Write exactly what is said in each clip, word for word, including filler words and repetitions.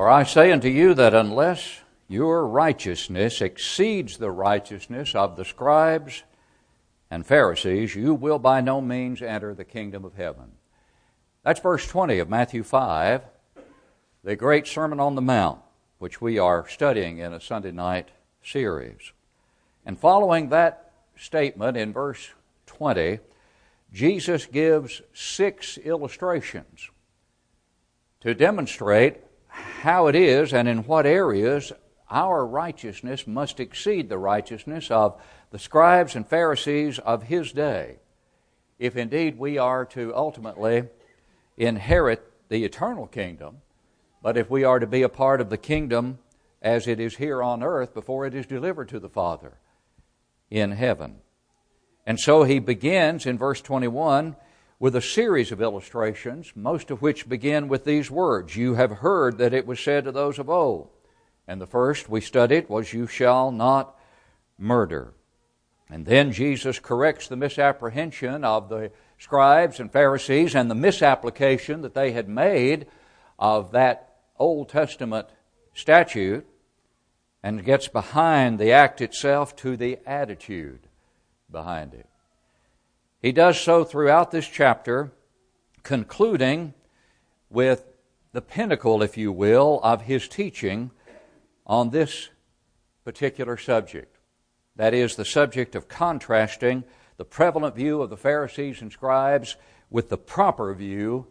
For I say unto you that unless your righteousness exceeds the righteousness of the scribes and Pharisees, you will by no means enter the kingdom of heaven. That's verse twenty of Matthew five, the great Sermon on the Mount, which we are studying in a Sunday night series. And following that statement in verse twenty, Jesus gives six illustrations to demonstrate how it is and in what areas our righteousness must exceed the righteousness of the scribes and Pharisees of his day, if indeed we are to ultimately inherit the eternal kingdom, but if we are to be a part of the kingdom as it is here on earth before it is delivered to the Father in heaven. And so he begins in verse twenty-one with a series of illustrations, most of which begin with these words, "You have heard that it was said to those of old." And the first we studied was, "You shall not murder." And then Jesus corrects the misapprehension of the scribes and Pharisees and the misapplication that they had made of that Old Testament statute, and gets behind the act itself to the attitude behind it. He does so throughout this chapter, concluding with the pinnacle, if you will, of his teaching on this particular subject. That is the subject of contrasting the prevalent view of the Pharisees and scribes with the proper view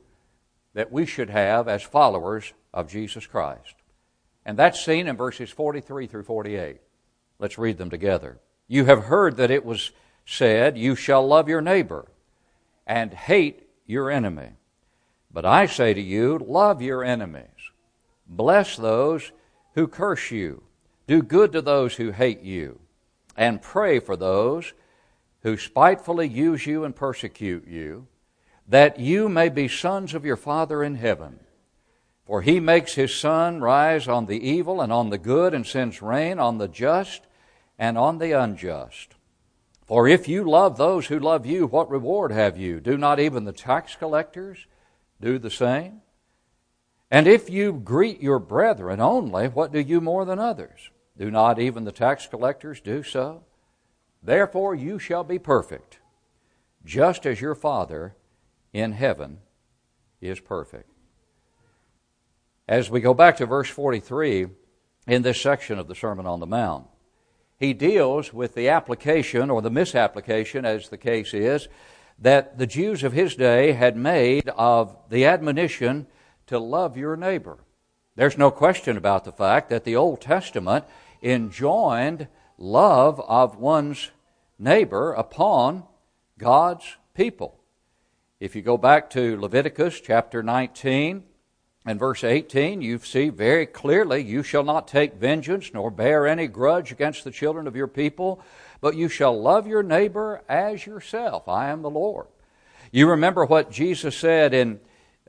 that we should have as followers of Jesus Christ. And that's seen in verses forty-three through forty-eight. Let's read them together. "You have heard that it was said, you shall love your neighbor and hate your enemy. But I say to you, love your enemies. Bless those who curse you. Do good to those who hate you. And pray for those who spitefully use you and persecute you, that you may be sons of your Father in heaven. For he makes his sun rise on the evil and on the good, and sends rain on the just and on the unjust. For if you love those who love you, what reward have you? Do not even the tax collectors do the same? And if you greet your brethren only, what do you more than others? Do not even the tax collectors do so? Therefore you shall be perfect, just as your Father in heaven is perfect." As we go back to verse forty-three in this section of the Sermon on the Mount, he deals with the application, or the misapplication as the case is, that the Jews of his day had made of the admonition to love your neighbor. There's no question about the fact that the Old Testament enjoined love of one's neighbor upon God's people. If you go back to Leviticus chapter nineteen and verse eighteen, you see very clearly, "You shall not take vengeance nor bear any grudge against the children of your people, but you shall love your neighbor as yourself. I am the Lord." You remember what Jesus said in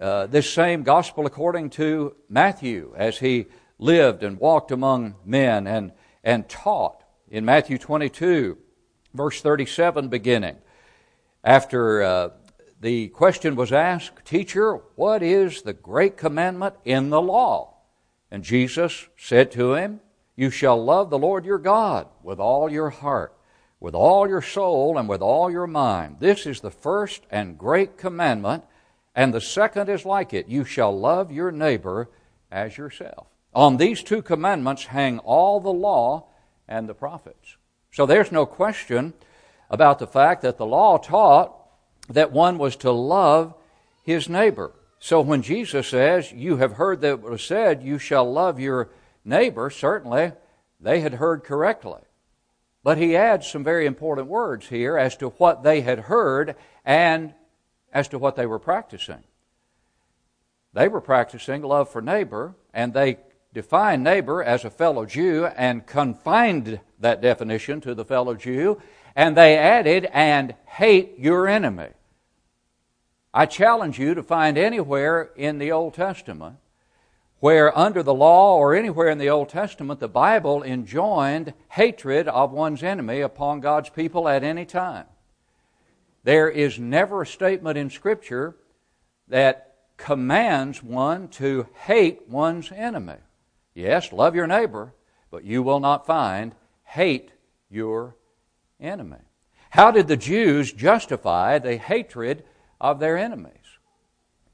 uh, this same gospel according to Matthew as he lived and walked among men and and taught in Matthew twenty-two, verse thirty-seven beginning. After uh, the question was asked, "Teacher, what is the great commandment in the law?" And Jesus said to him, "You shall love the Lord your God with all your heart, with all your soul, and with all your mind. This is the first and great commandment, and the second is like it. You shall love your neighbor as yourself. On these two commandments hang all the law and the prophets." So there's no question about the fact that the law taught that one was to love his neighbor. So when Jesus says, "You have heard that it was said, you shall love your neighbor," certainly they had heard correctly. But he adds some very important words here as to what they had heard and as to what they were practicing. They were practicing love for neighbor, and they defined neighbor as a fellow Jew and confined that definition to the fellow Jew, and they added, "and hate your enemy." I challenge you to find anywhere in the Old Testament where under the law or anywhere in the Old Testament the Bible enjoined hatred of one's enemy upon God's people at any time. There is never a statement in Scripture that commands one to hate one's enemy. Yes, love your neighbor, but you will not find hate your enemy. How did the Jews justify the hatred of their enemies?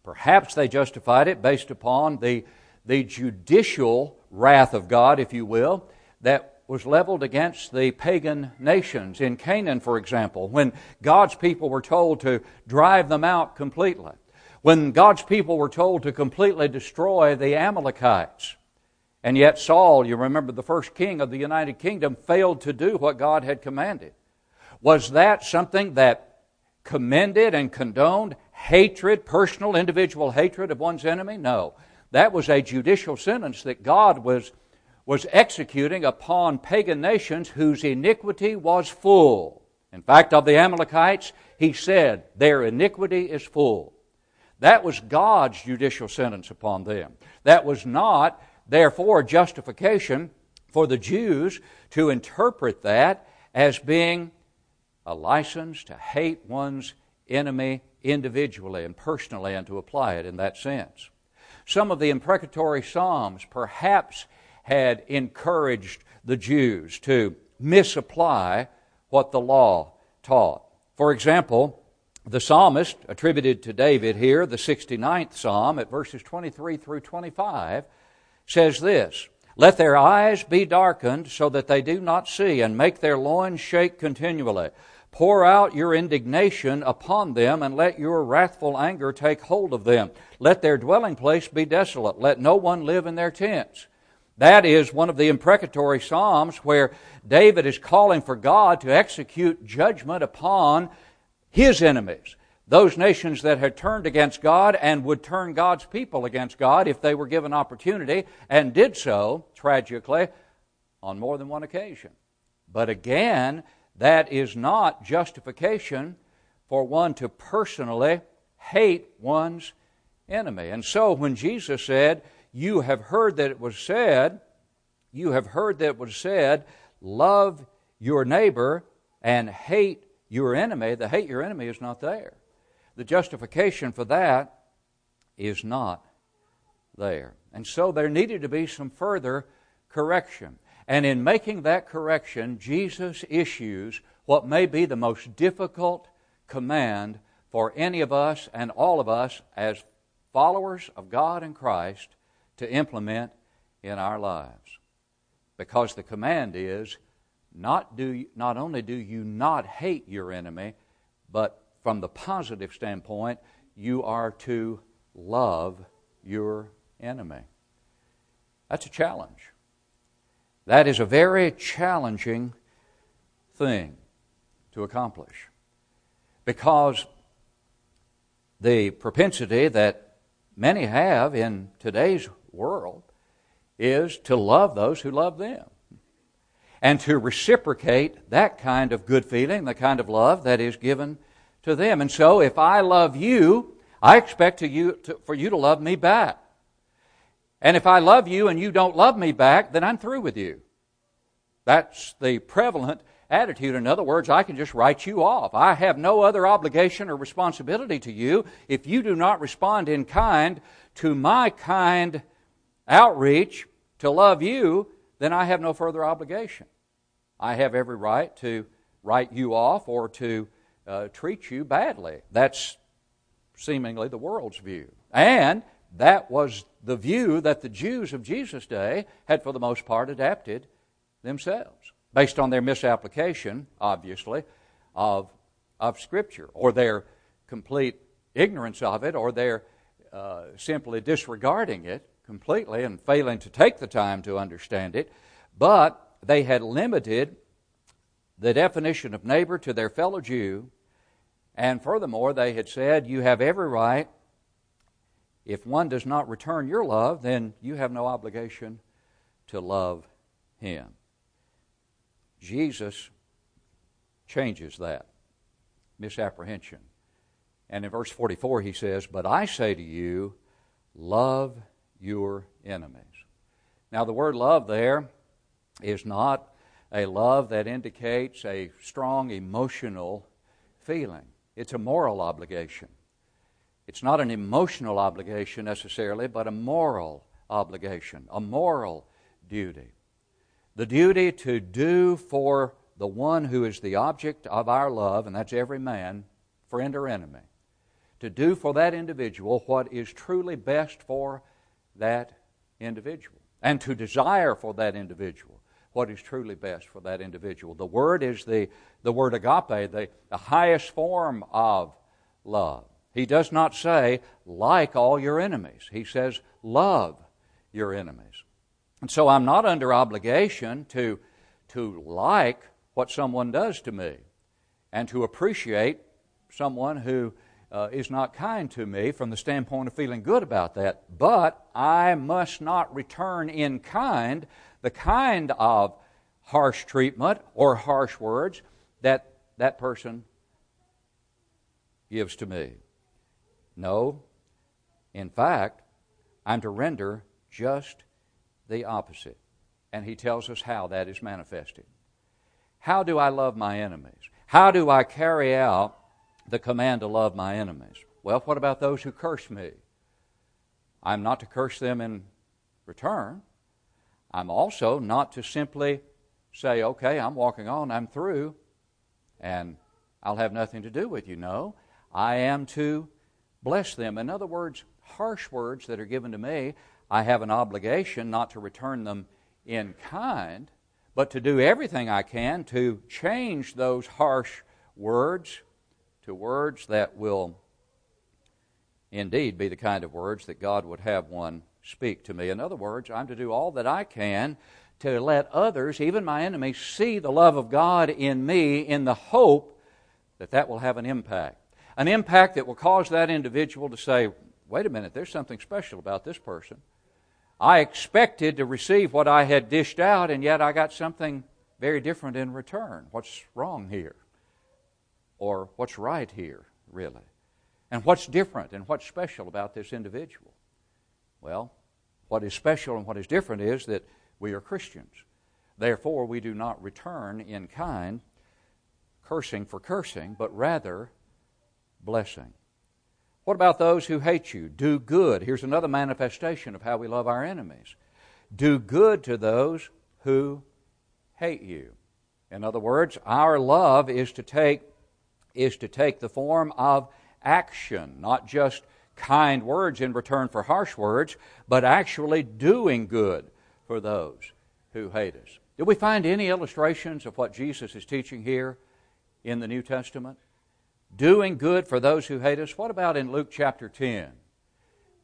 Perhaps they justified it based upon the, the judicial wrath of God, if you will, that was leveled against the pagan nations. In Canaan, for example, when God's people were told to drive them out completely, when God's people were told to completely destroy the Amalekites, and yet Saul, you remember the first king of the United Kingdom, failed to do what God had commanded. Was that something that commended and condoned hatred, personal, individual hatred of one's enemy? No. That was a judicial sentence that God was, was executing upon pagan nations whose iniquity was full. In fact, of the Amalekites, he said, their iniquity is full. That was God's judicial sentence upon them. That was not, therefore, justification for the Jews to interpret that as being a license to hate one's enemy individually and personally, and to apply it in that sense. Some of the imprecatory Psalms perhaps had encouraged the Jews to misapply what the law taught. For example, the psalmist attributed to David here, the sixty-ninth Psalm, at verses twenty-three through twenty-five, says this, "Let their eyes be darkened so that they do not see, and make their loins shake continually. Pour out your indignation upon them, and let your wrathful anger take hold of them. Let their dwelling place be desolate. Let no one live in their tents." That is one of the imprecatory Psalms where David is calling for God to execute judgment upon his enemies, those nations that had turned against God and would turn God's people against God if they were given opportunity, and did so, tragically, on more than one occasion. But again, that is not justification for one to personally hate one's enemy. And so when Jesus said, you have heard that it was said, you have heard that it was said, love your neighbor and hate your enemy, the hate your enemy is not there. The justification for that is not there. And so there needed to be some further correction. And in making that correction, Jesus issues what may be the most difficult command for any of us and all of us as followers of God and Christ to implement in our lives. Because the command is, not do not only do you not hate your enemy, but from the positive standpoint, you are to love your enemy. That's a challenge. That is a very challenging thing to accomplish, because the propensity that many have in today's world is to love those who love them and to reciprocate that kind of good feeling, the kind of love that is given to them. And so if I love you, I expect to you to, for you to love me back. And if I love you and you don't love me back, then I'm through with you. That's the prevalent attitude. In other words, I can just write you off. I have no other obligation or responsibility to you. If you do not respond in kind to my kind outreach to love you, then I have no further obligation. I have every right to write you off or to uh, treat you badly. That's seemingly the world's view. And that was the view that the Jews of Jesus' day had, for the most part, adapted themselves, based on their misapplication, obviously, of, of Scripture, or their complete ignorance of it, or their uh, simply disregarding it completely and failing to take the time to understand it. But they had limited the definition of neighbor to their fellow Jew, and furthermore, they had said, you have every right. If one does not return your love, then you have no obligation to love him. Jesus changes that misapprehension. And in verse forty-four he says, "But I say to you, love your enemies." Now the word love there is not a love that indicates a strong emotional feeling. It's a moral obligation. It's not an emotional obligation necessarily, but a moral obligation, a moral duty. The duty to do for the one who is the object of our love, and that's every man, friend or enemy, to do for that individual what is truly best for that individual, and to desire for that individual what is truly best for that individual. The Word is the, the word agape, the, the highest form of love. He does not say, like all your enemies. He says, love your enemies. And so I'm not under obligation to, to like what someone does to me and to appreciate someone who uh, is not kind to me from the standpoint of feeling good about that. But I must not return in kind the kind of harsh treatment or harsh words that that person gives to me. No, in fact, I'm to render just the opposite. And he tells us how that is manifested. How do I love my enemies? How do I carry out the command to love my enemies? Well, what about those who curse me? I'm not to curse them in return. I'm also not to simply say, okay, I'm walking on, I'm through, and I'll have nothing to do with you. No, I am to bless them. In other words, harsh words that are given to me, I have an obligation not to return them in kind, but to do everything I can to change those harsh words to words that will indeed be the kind of words that God would have one speak to me. In other words, I'm to do all that I can to let others, even my enemies, see the love of God in me in the hope that that will have an impact. An impact that will cause that individual to say, wait a minute, there's something special about this person. I expected to receive what I had dished out, and yet I got something very different in return. What's wrong here? Or what's right here, really? And what's different and what's special about this individual? Well, what is special and what is different is that we are Christians. Therefore, we do not return in kind, cursing for cursing, but rather blessing. What about those who hate you? Do good. Here's another manifestation of how we love our enemies. Do good to those who hate you. In other words, our love is to take is to take the form of action, not just kind words in return for harsh words, but actually doing good for those who hate us. Do we find any illustrations of what Jesus is teaching here in the New Testament? Doing good for those who hate us. What about in Luke chapter ten?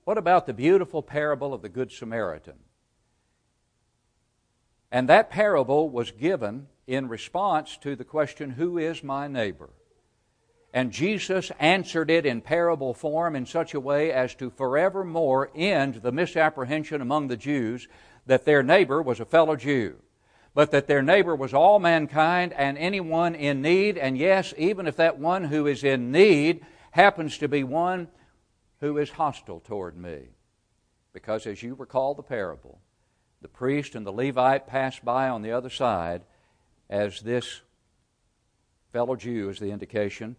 What about the beautiful parable of the Good Samaritan? And that parable was given in response to the question, who is my neighbor? And Jesus answered it in parable form in such a way as to forevermore end the misapprehension among the Jews that their neighbor was a fellow Jew, but that their neighbor was all mankind and anyone in need, and yes, even if that one who is in need happens to be one who is hostile toward me. Because as you recall the parable, the priest and the Levite passed by on the other side as this fellow Jew, as the indication,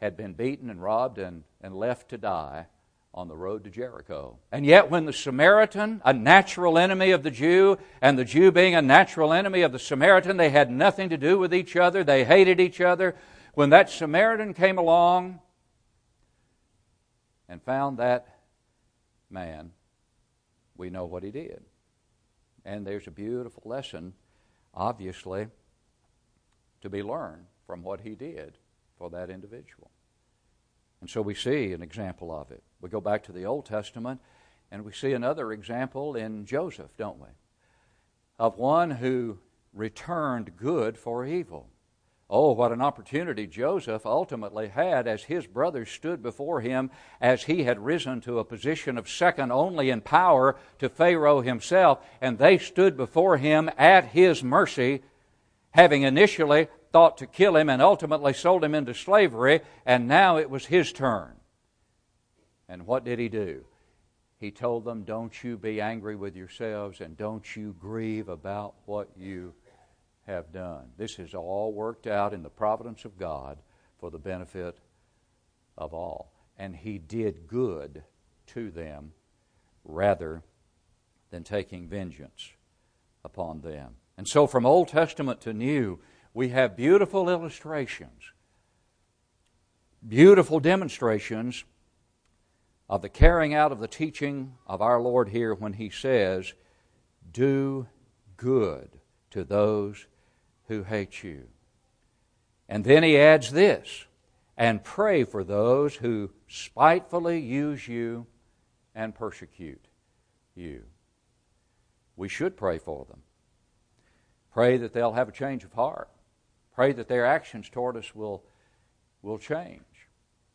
had been beaten and robbed and, and left to die on the road to Jericho. And yet when the Samaritan, a natural enemy of the Jew, and the Jew being a natural enemy of the Samaritan, they had nothing to do with each other, they hated each other. When that Samaritan came along and found that man, we know what he did. And there's a beautiful lesson, obviously, to be learned from what he did for that individual. And so we see an example of it. We go back to the Old Testament and we see another example in Joseph, don't we? Of one who returned good for evil. Oh, what an opportunity Joseph ultimately had as his brothers stood before him as he had risen to a position of second only in power to Pharaoh himself, and they stood before him at his mercy, having initially thought to kill him and ultimately sold him into slavery, and now it was his turn. And what did he do? He told them, don't you be angry with yourselves and don't you grieve about what you have done. This is all worked out in the providence of God for the benefit of all. And he did good to them rather than taking vengeance upon them. And so from Old Testament to New, we have beautiful illustrations, beautiful demonstrations of the carrying out of the teaching of our Lord here when He says, do good to those who hate you. And then He adds this, and pray for those who spitefully use you and persecute you. We should pray for them. Pray that they'll have a change of heart. Pray that their actions toward us will, will change.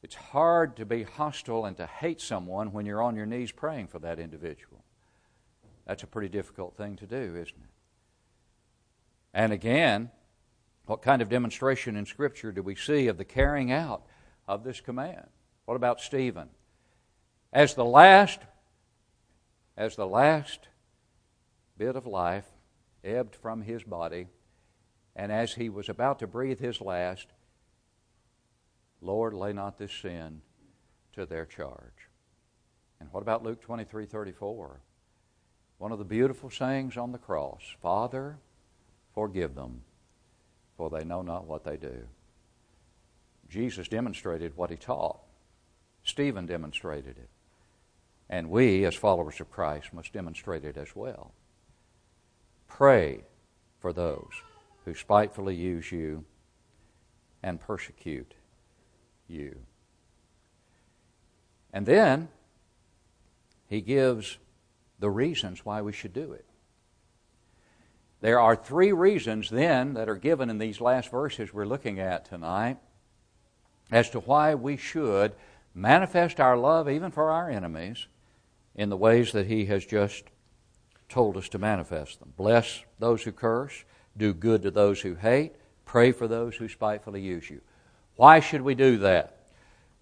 It's hard to be hostile and to hate someone when you're on your knees praying for that individual. That's a pretty difficult thing to do, isn't it? And again, what kind of demonstration in Scripture do we see of the carrying out of this command? What about Stephen? As the last, as the last bit of life ebbed from his body, and as he was about to breathe his last, Lord, lay not this sin to their charge. And what about Luke twenty-three thirty-four? One of the beautiful sayings on the cross, Father, forgive them, for they know not what they do. Jesus demonstrated what He taught. Stephen demonstrated it. And we, as followers of Christ, must demonstrate it as well. Pray for those who spitefully use you and persecute you. And then He gives the reasons why we should do it. There are three reasons then that are given in these last verses we're looking at tonight as to why we should manifest our love even for our enemies in the ways that He has just told us to manifest them. Bless those who curse, do good to those who hate, pray for those who spitefully use you. Why should we do that?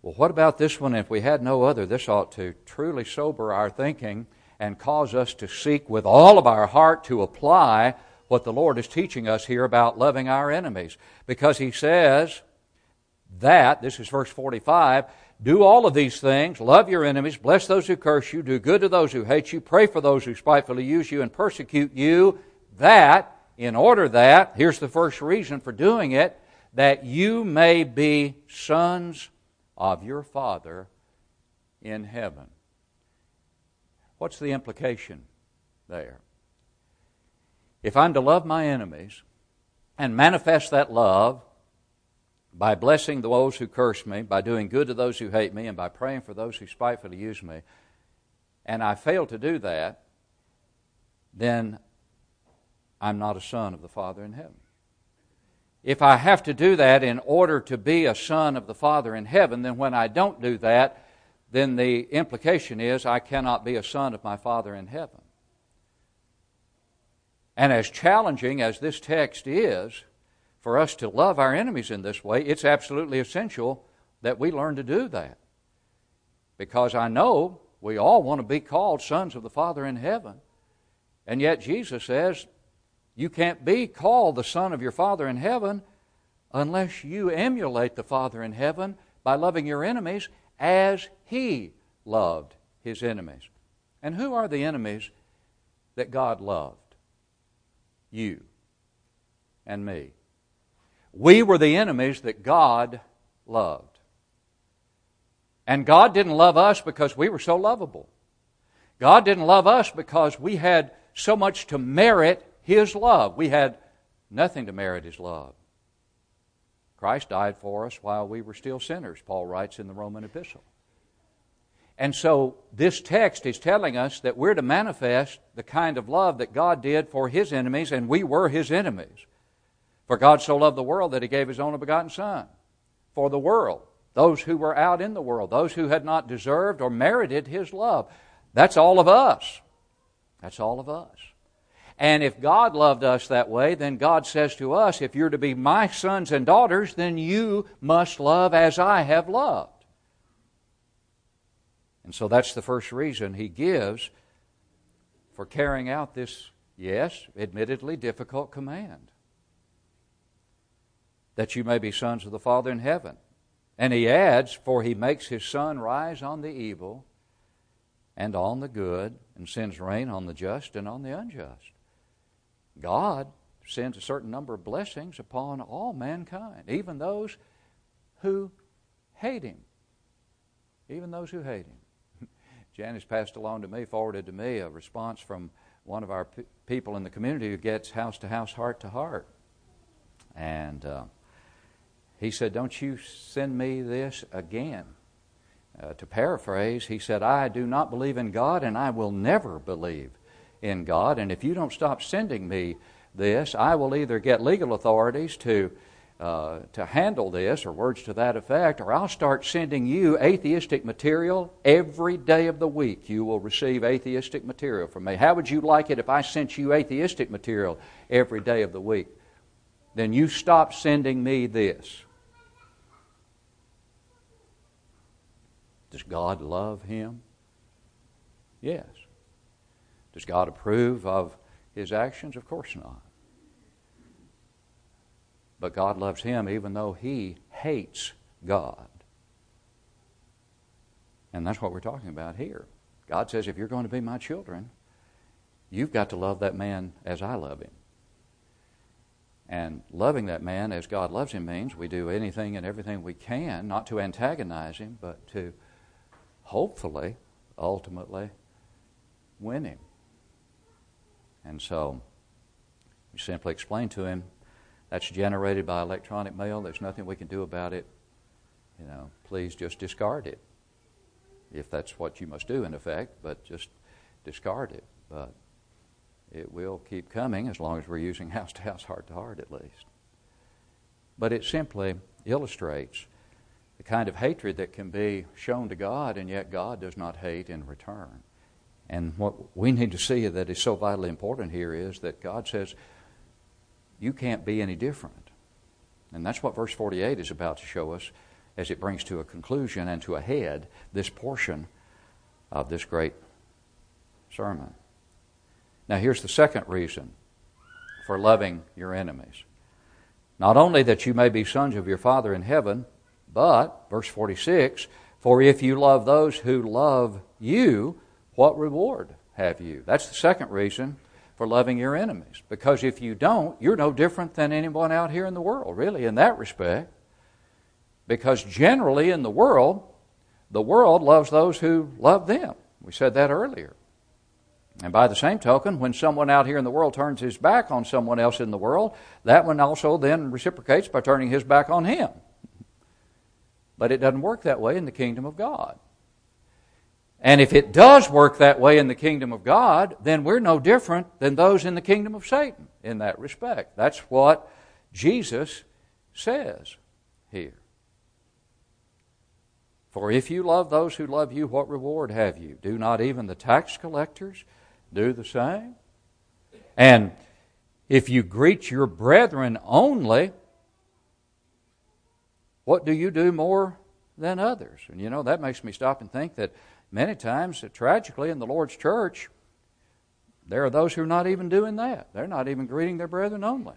Well, what about this one? If we had no other, this ought to truly sober our thinking and cause us to seek with all of our heart to apply what the Lord is teaching us here about loving our enemies. Because He says that, this is verse forty-five, do all of these things, love your enemies, bless those who curse you, do good to those who hate you, pray for those who spitefully use you and persecute you, that, in order that, here's the first reason for doing it, that you may be sons of your Father in heaven. What's the implication there? If I'm to love my enemies and manifest that love by blessing those who curse me, by doing good to those who hate me, and by praying for those who spitefully use me, and I fail to do that, then I'm not a son of the Father in heaven. If I have to do that in order to be a son of the Father in heaven, then when I don't do that, then the implication is I cannot be a son of my Father in heaven. And as challenging as this text is for us to love our enemies in this way, it's absolutely essential that we learn to do that. Because I know we all want to be called sons of the Father in heaven, and yet Jesus says you can't be called the son of your Father in heaven unless you emulate the Father in heaven by loving your enemies as He loved His enemies. And who are the enemies that God loved? You and me. We were the enemies that God loved. And God didn't love us because we were so lovable. God didn't love us because we had so much to merit His love. We had nothing to merit His love. Christ died for us while we were still sinners, Paul writes in the Roman epistle. And so this text is telling us that we're to manifest the kind of love that God did for His enemies, and we were His enemies. For God so loved the world that He gave His only begotten Son for the world, those who were out in the world, those who had not deserved or merited His love. That's all of us. That's all of us. And if God loved us that way, then God says to us, if you're to be my sons and daughters, then you must love as I have loved. And so that's the first reason He gives for carrying out this, yes, admittedly difficult command, that you may be sons of the Father in heaven. And He adds, for He makes His sun rise on the evil and on the good, and sends rain on the just and on the unjust. God sends a certain number of blessings upon all mankind, even those who hate Him. Even those who hate Him. Janice passed along to me, forwarded to me, a response from one of our p- people in the community who gets house to house, heart to heart. And uh, he said, "Don't you send me this again." Uh, to paraphrase, he said, "I do not believe in God, and I will never believe in God. And if you don't stop sending me this, I will either get legal authorities to uh, to handle this," or words to that effect, "or I'll start sending you atheistic material. Every day of the week you will receive atheistic material from me. How would you like it if I sent you atheistic material every day of the week? Then you stop sending me this." Does God love him? Yes. Does God approve of his actions? Of course not. But God loves him even though he hates God. And that's what we're talking about here. God says, if you're going to be my children, you've got to love that man as I love him. And loving that man as God loves him means we do anything and everything we can, not to antagonize him, but to hopefully, ultimately, win him. And so we simply explain to him, that's generated by electronic mail. There's nothing we can do about it. You know, please just discard it, if that's what you must do in effect, but just discard it. But it will keep coming as long as we're using house to house, heart to heart at least. But it simply illustrates the kind of hatred that can be shown to God, and yet God does not hate in return. And what we need to see that is so vitally important here is that God says, you can't be any different. And that's what verse forty-eight is about to show us as it brings to a conclusion and to a head this portion of this great sermon. Now here's the second reason for loving your enemies. Not only that you may be sons of your Father in heaven, but, verse forty-six, for if you love those who love you, what reward have you? That's the second reason for loving your enemies. Because if you don't, you're no different than anyone out here in the world, really, in that respect. Because generally in the world, the world loves those who love them. We said that earlier. And by the same token, when someone out here in the world turns his back on someone else in the world, that one also then reciprocates by turning his back on him. But it doesn't work that way in the kingdom of God. And if it does work that way in the kingdom of God, then we're no different than those in the kingdom of Satan in that respect. That's what Jesus says here. For if you love those who love you, what reward have you? Do not even the tax collectors do the same? And if you greet your brethren only, what do you do more than others? And you know, that makes me stop and think that many times, tragically, in the Lord's church, there are those who are not even doing that. They're not even greeting their brethren only.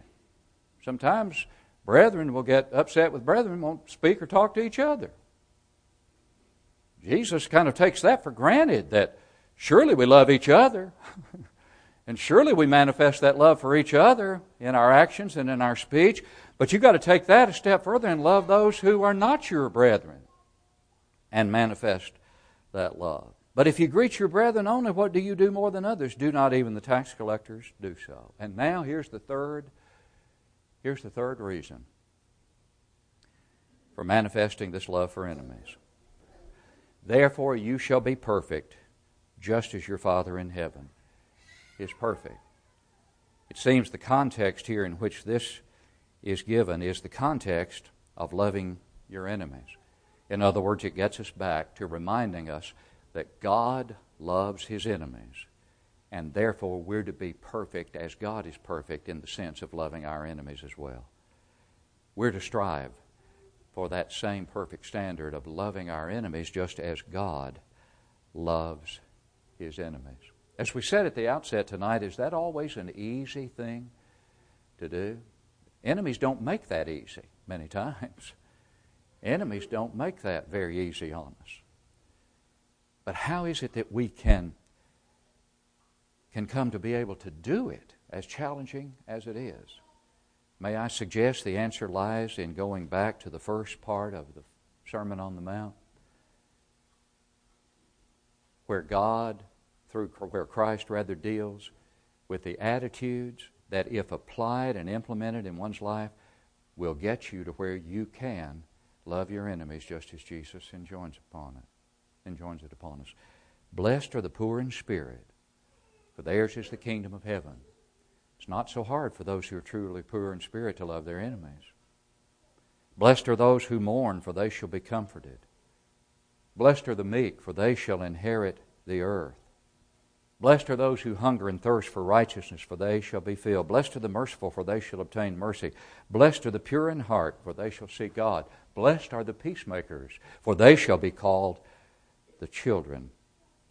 Sometimes brethren will get upset with brethren, won't speak or talk to each other. Jesus kind of takes that for granted, that surely we love each other, and surely we manifest that love for each other in our actions and in our speech, but you've got to take that a step further and love those who are not your brethren and manifest that love. But if you greet your brethren only, what do you do more than others? Do not even the tax collectors do so. And now here's the third, here's the third reason for manifesting this love for enemies. Therefore you shall be perfect, just as your Father in heaven is perfect. It seems the context here in which this is given is the context of loving your enemies. In other words, it gets us back to reminding us that God loves His enemies, and therefore we're to be perfect as God is perfect in the sense of loving our enemies as well. We're to strive for that same perfect standard of loving our enemies just as God loves His enemies. As we said at the outset tonight, is that always an easy thing to do? Enemies don't make that easy many times. Enemies don't make that very easy on us. But how is it that we can, can come to be able to do it, as challenging as it is? May I suggest the answer lies in going back to the first part of the Sermon on the Mount, where God, through where Christ rather deals with the attitudes that, if applied and implemented in one's life, will get you to where you can love your enemies just as Jesus enjoins upon it, enjoins it upon us. Blessed are the poor in spirit, for theirs is the kingdom of heaven. It's not so hard for those who are truly poor in spirit to love their enemies. Blessed are those who mourn, for they shall be comforted. Blessed are the meek, for they shall inherit the earth. Blessed are those who hunger and thirst for righteousness, for they shall be filled. Blessed are the merciful, for they shall obtain mercy. Blessed are the pure in heart, for they shall see God. Blessed are the peacemakers, for they shall be called the children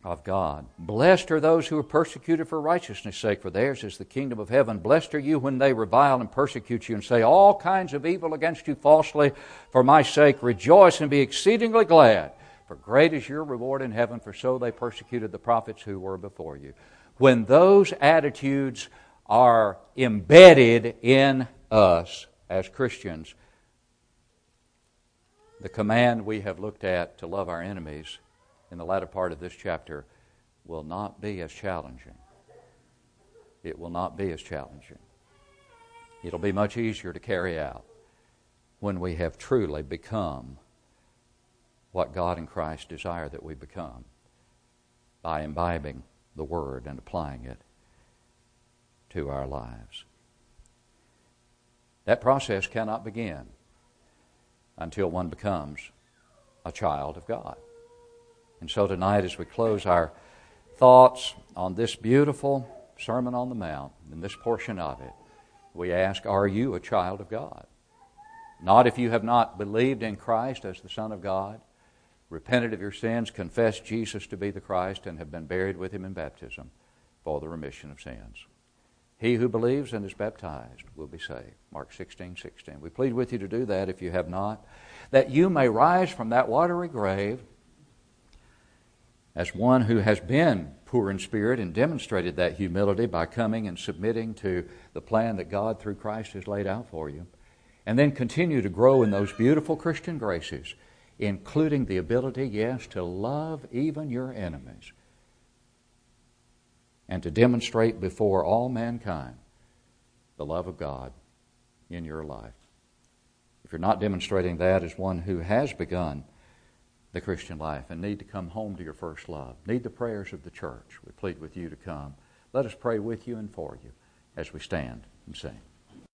of God. Blessed are those who are persecuted for righteousness' sake, for theirs is the kingdom of heaven. Blessed are you when they revile and persecute you and say all kinds of evil against you falsely for my sake. Rejoice and be exceedingly glad, for great is your reward in heaven, for so they persecuted the prophets who were before you. When those attitudes are embedded in us as Christians, the command we have looked at to love our enemies in the latter part of this chapter will not be as challenging. It will not be as challenging. It'll be much easier to carry out when we have truly become what God and Christ desire that we become by imbibing the Word and applying it to our lives. That process cannot begin until one becomes a child of God. And so tonight, as we close our thoughts on this beautiful Sermon on the Mount, and this portion of it, we ask, are you a child of God? Not if you have not believed in Christ as the Son of God, repented of your sins, confessed Jesus to be the Christ, and have been buried with Him in baptism for the remission of sins. He who believes and is baptized will be saved. Mark sixteen, sixteen. We plead with you to do that if you have not, that you may rise from that watery grave as one who has been poor in spirit and demonstrated that humility by coming and submitting to the plan that God through Christ has laid out for you, and then continue to grow in those beautiful Christian graces, including the ability, yes, to love even your enemies and to demonstrate before all mankind the love of God in your life. If you're not demonstrating that as one who has begun the Christian life and need to come home to your first love, need the prayers of the church, we plead with you to come. Let us pray with you and for you as we stand and sing.